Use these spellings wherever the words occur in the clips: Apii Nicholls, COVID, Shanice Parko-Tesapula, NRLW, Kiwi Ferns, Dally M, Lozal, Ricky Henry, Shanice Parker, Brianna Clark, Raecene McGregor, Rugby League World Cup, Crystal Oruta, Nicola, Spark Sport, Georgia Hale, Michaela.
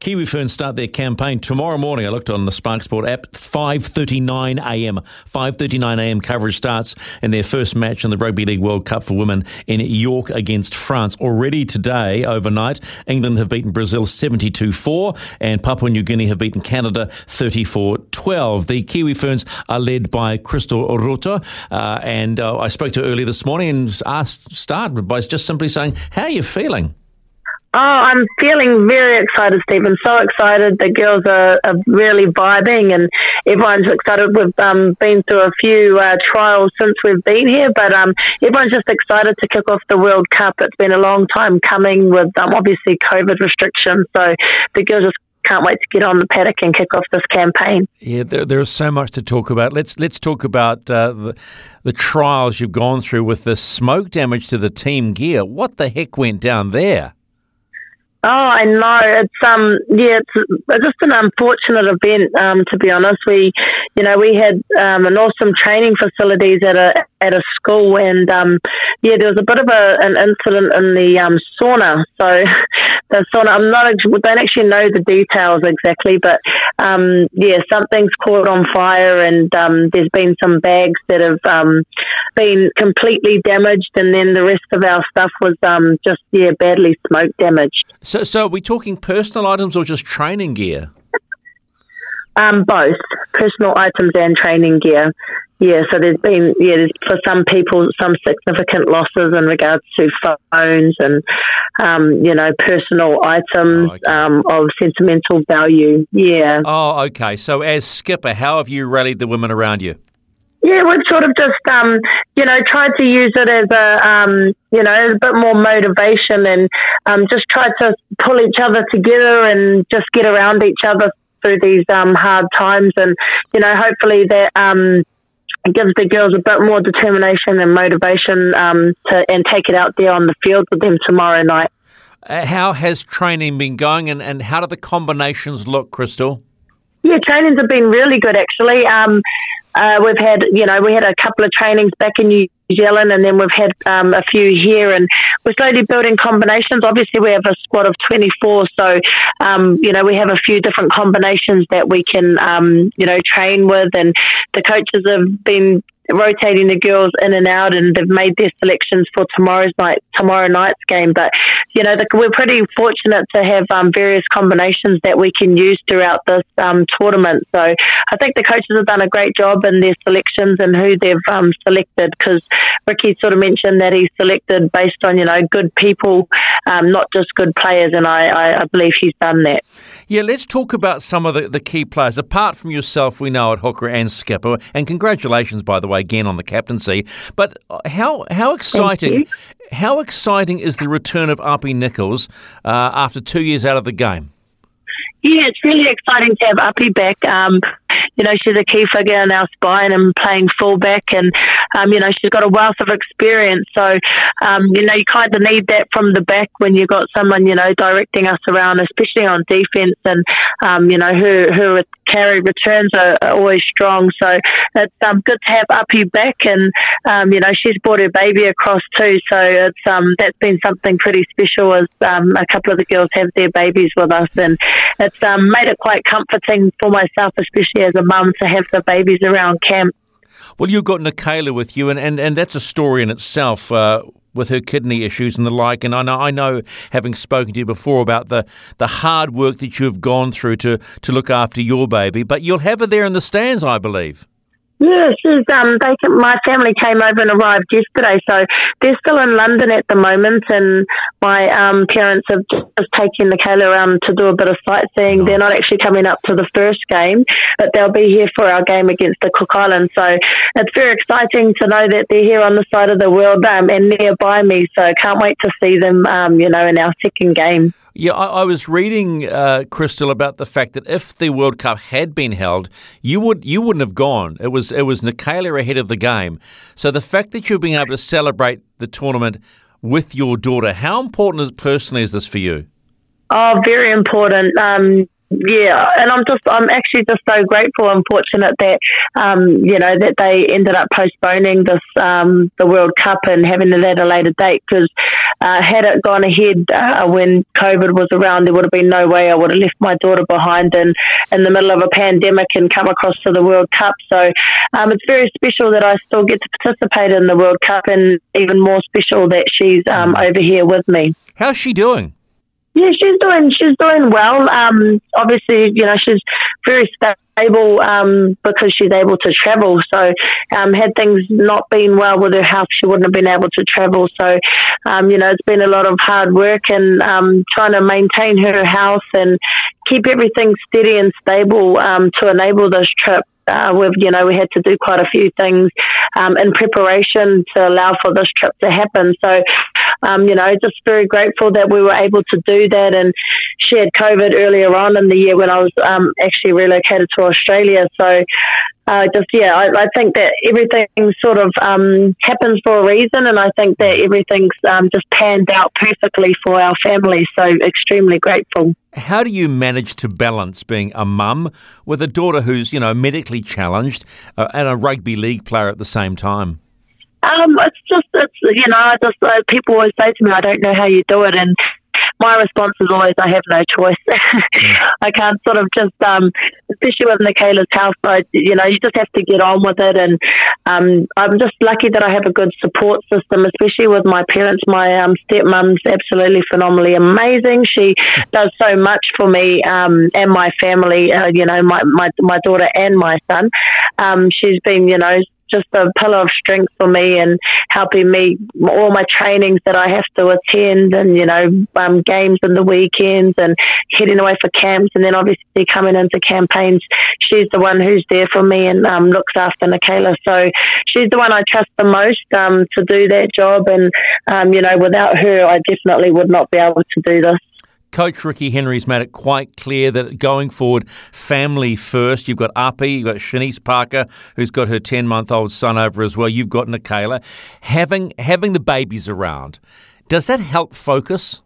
Kiwi Ferns start their campaign tomorrow morning. I looked on the Spark Sport app, 5:39am. 5:39am coverage starts in their first match in the Rugby League World Cup for women in York against France. Already today, overnight, England have beaten Brazil 72-4 and Papua New Guinea have beaten Canada 34-12. The Kiwi Ferns are led by Crystal Oruta, and I spoke to her earlier this morning and started by just simply saying, how are you feeling? Oh, I'm feeling very excited, Stephen. So excited. The girls are really vibing and everyone's excited. We've been through a few trials since we've been here, but everyone's just excited to kick off the World Cup. It's been a long time coming with obviously COVID restrictions. So the girls just can't wait to get on the paddock and kick off this campaign. Yeah, there is so much to talk about. Let's talk about the trials you've gone through with the smoke damage to the team gear. What the heck went down there? Oh, I know. It's just an unfortunate event. To be honest, we had an awesome training facilities at a school, and there was a bit of an incident in the sauna. So the sauna, we don't actually know the details exactly, but something's caught on fire, and there's been some bags that have been completely damaged, and then the rest of our stuff was badly smoke damaged. So are we talking personal items or just training gear? Both. Personal items and training gear. Yeah, so there's been, for some people, some significant losses in regards to phones and, personal items of sentimental value. Yeah. Oh, okay. So as skipper, how have you rallied the women around you? Yeah, we've sort of just, tried to use it as a bit more motivation and just tried to pull each other together and just get around each other through these hard times. And, hopefully that gives the girls a bit more determination and motivation and take it out there on the field with them tomorrow night. How has training been going and how do the combinations look, Crystal? Yeah, trainings have been really good, actually. We've had, we had a couple of trainings back in New Zealand and then we've had a few here and we're slowly building combinations. Obviously, we have a squad of 24, so, we have a few different combinations that we can, train with, and the coaches have been rotating the girls in and out and they've made their selections for tomorrow night's game. But we're pretty fortunate to have various combinations that we can use throughout this tournament, so I think the coaches have done a great job in their selections and who they've selected, because Ricky sort of mentioned that he selected based on good people, not just good players, and I believe he's done that. Yeah, let's talk about some of the key players apart from yourself. We know at hooker and skipper, and congratulations by the way again on the captaincy, but how exciting is the return of Apii Nicholls after 2 years out of the game? Yeah, it's really exciting to have Apii back. She's a key figure in our spine and playing fullback, and she's got a wealth of experience. So, you kind of need that from the back when you've got someone directing us around, especially on defence. And her carry returns are always strong. So it's good to have Apii back, and she's brought her baby across too. So it's that's been something pretty special, as a couple of the girls have their babies with us, and it's made it quite comforting for myself, especially as a mum, to have the babies around camp. Well, you've got Nicola with you, and that's a story in itself with her kidney issues and the like. And I know, having spoken to you before, about the hard work that you've gone through to look after your baby. But you'll have her there in the stands, I believe. Yeah, she's. My family came over and arrived yesterday, so they're still in London at the moment, and my parents have just taken Michaela around to do a bit of sightseeing. Nice. They're not actually coming up to the first game, but they'll be here for our game against the Cook Islands. So it's very exciting to know that they're here on the side of the world and nearby me, so I can't wait to see them in our second game. Yeah, I was reading, Crystal, about the fact that if the World Cup had been held, you wouldn't have gone. It was Nicola ahead of the game. So the fact that you've been able to celebrate the tournament with your daughter, how important personally is this for you? Oh, very important. Yeah, and I'm actually just so grateful and fortunate that, that they ended up postponing this, the World Cup and having it at a later date, because had it gone ahead when COVID was around, there would have been no way I would have left my daughter behind in the middle of a pandemic and come across to the World Cup. So it's very special that I still get to participate in the World Cup, and even more special that she's over here with me. How's she doing? Yeah, she's doing well. Obviously, she's very stable because she's able to travel. So had things not been well with her health, she wouldn't have been able to travel. So, it's been a lot of hard work and trying to maintain her health and keep everything steady and stable to enable this trip. We had to do quite a few things in preparation to allow for this trip to happen. So, just very grateful that we were able to do that. And she had COVID earlier on in the year when I was actually relocated to Australia. So, I think that everything sort of happens for a reason, and I think that everything's just panned out perfectly for our family, so extremely grateful. How do you manage to balance being a mum with a daughter who's, medically challenged and a rugby league player at the same time? People always say to me, I don't know how you do it, and my response is always, I have no choice. I can't sort of just, especially with Michaela's health, you just have to get on with it. And I'm just lucky that I have a good support system, especially with my parents. My stepmom's absolutely phenomenally amazing. She does so much for me and my family, my daughter and my son. She's been, just a pillar of strength for me and helping me all my trainings that I have to attend and, games in the weekends and heading away for camps and then obviously coming into campaigns. She's the one who's there for me and looks after Nicola. So she's the one I trust the most to do that job. And, without her, I definitely would not be able to do this. Coach Ricky Henry's made it quite clear that going forward, family first. You've got Apii, you've got Shanice Parker, who's got her 10-month-old son over as well. You've got Nicola. Having the babies around, does that help focus?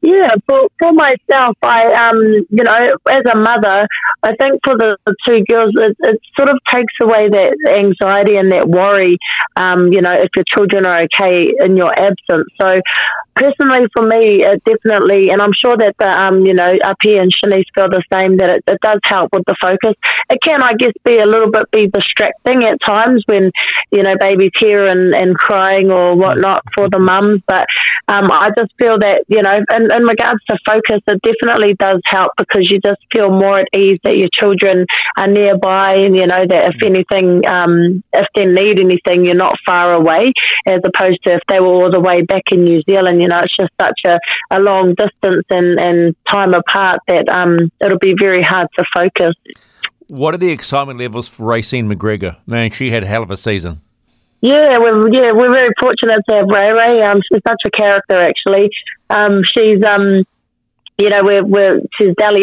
Yeah, for myself, I as a mother, I think for the two girls, it sort of takes away that anxiety and that worry, if your children are okay in your absence. So personally for me, it definitely, and I'm sure that the Apii and Shanice feel the same, that it does help with the focus. It can, I guess, be a little bit distracting at times when, baby's here and crying or whatnot for the mums. But I just feel that, in regards to focus, it definitely does help because you just feel more at ease that your children are nearby and, that if anything, if they need anything, you're not far away, as opposed to if they were all the way back in New Zealand, it's just such a long distance and time apart that it'll be very hard to focus. What are the excitement levels for Raecene McGregor? Man, she had a hell of a season. Yeah, we're very fortunate to have Ray. She's such a character, actually. She's Dally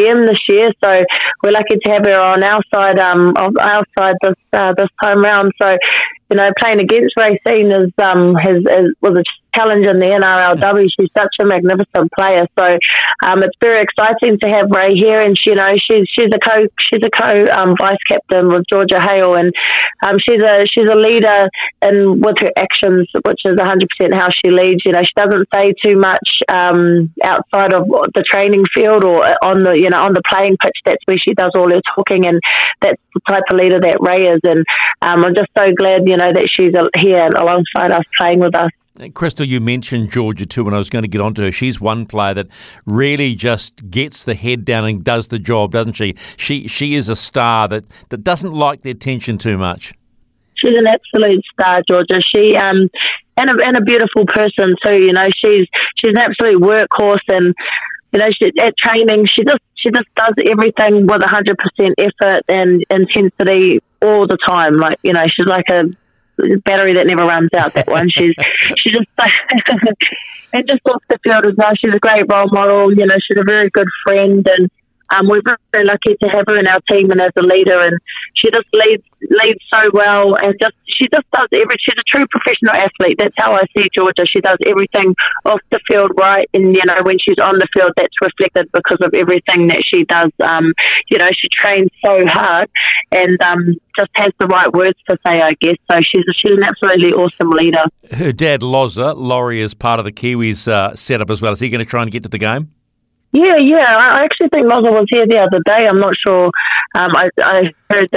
M this year, so we're lucky to have her on our side this time round. So, playing against Raecene was a challenge in the NRLW. She's such a magnificent player, so it's very exciting to have Ray here. And she's a co vice captain with Georgia Hale, and she's a leader in with her actions, which is 100% how she leads. She doesn't say too much outside of the training field or on the playing pitch. That's where she does all her talking, and that's the type of leader that Ray is. And I'm just so glad that she's here alongside us, playing with us. Crystal, you mentioned Georgia too, and I was going to get onto her. She's one player that really just gets the head down and does the job, doesn't she? She is a star that doesn't like the attention too much. She's an absolute star, Georgia. She and a beautiful person too. She's an absolute workhorse, and at training she just does everything with 100% effort and intensity all the time. She's like a battery that never runs out, that one. She's just and just off the field as well, she's a great role model, you know, she's a very good friend, and we're very lucky to have her in our team and as a leader, and she just leads so well, and just she just does everything. She's a true professional athlete. That's how I see Georgia. She does everything off the field right, and you know when she's on the field, that's reflected because of everything that she does. You know, she trains so hard, and just has the right words to say, I guess. So she's an absolutely awesome leader. Her dad, Laurie, is part of the Kiwis setup as well. Is he going to try and get to the game? Yeah. I actually think Lozal was here the other day. I'm not sure. I heard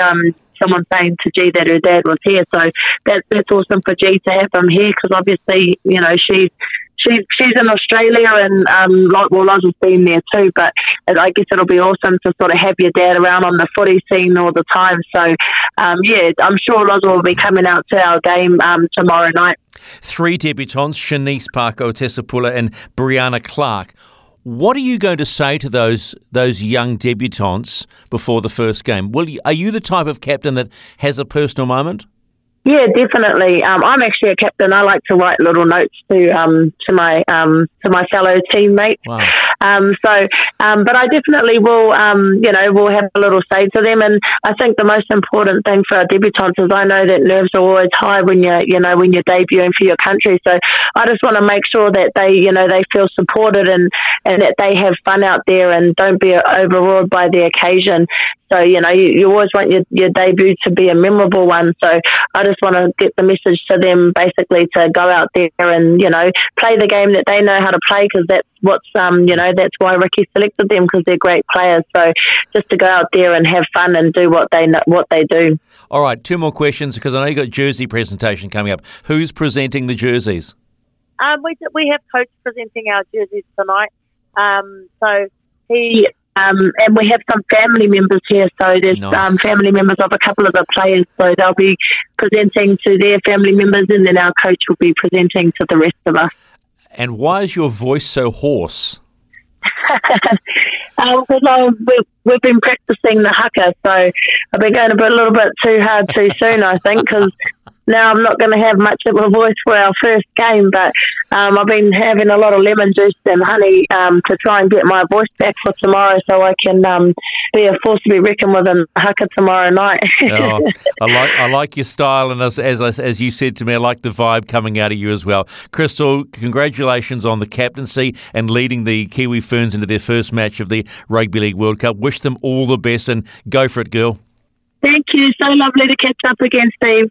someone saying to G that her dad was here, so that's awesome for G to have him here because obviously, you know, she's in Australia and Lozel's been there too. But I guess it'll be awesome to sort of have your dad around on the footy scene all the time. So I'm sure Lozal will be coming out to our game tomorrow night. Three debutants: Shanice Parko-Tesapula and Brianna Clark. What are you going to say to those young debutantes before the first game? Are you the type of captain that has a personal moment? Yeah, definitely. I'm actually a captain. I like to write little notes to my fellow teammates. Wow. But I definitely will. We'll have a little say to them. And I think the most important thing for our debutants is I know that nerves are always high when you're debuting for your country. So I just want to make sure that they feel supported and that they have fun out there and don't be overawed by the occasion. So, you always want your debut to be a memorable one. So I just want to get the message to them basically to go out there and, play the game that they know how to play because that's what's, that's why Ricky selected them because they're great players. So just to go out there and have fun and do what they do. All right, two more questions because I know you've got jersey presentation coming up. Who's presenting the jerseys? We have Coach presenting our jerseys tonight. And we have some family members here, so there's family members of a couple of the players, so they'll be presenting to their family members and then our coach will be presenting to the rest of us. And why is your voice so hoarse? We've been practicing the haka, so I've been going a little bit too hard too soon, I think, because now I'm not going to have much of a voice for our first game, but I've been having a lot of lemon juice and honey to try and get my voice back for tomorrow so I can be a force to be reckoned with in haka tomorrow night. Oh, I like your style, and as you said to me, I like the vibe coming out of you as well. Crystal, congratulations on the captaincy and leading the Kiwi Ferns into their first match of the Rugby League World Cup. Wish them all the best and go for it, girl. Thank you. So lovely to catch up again, Steve.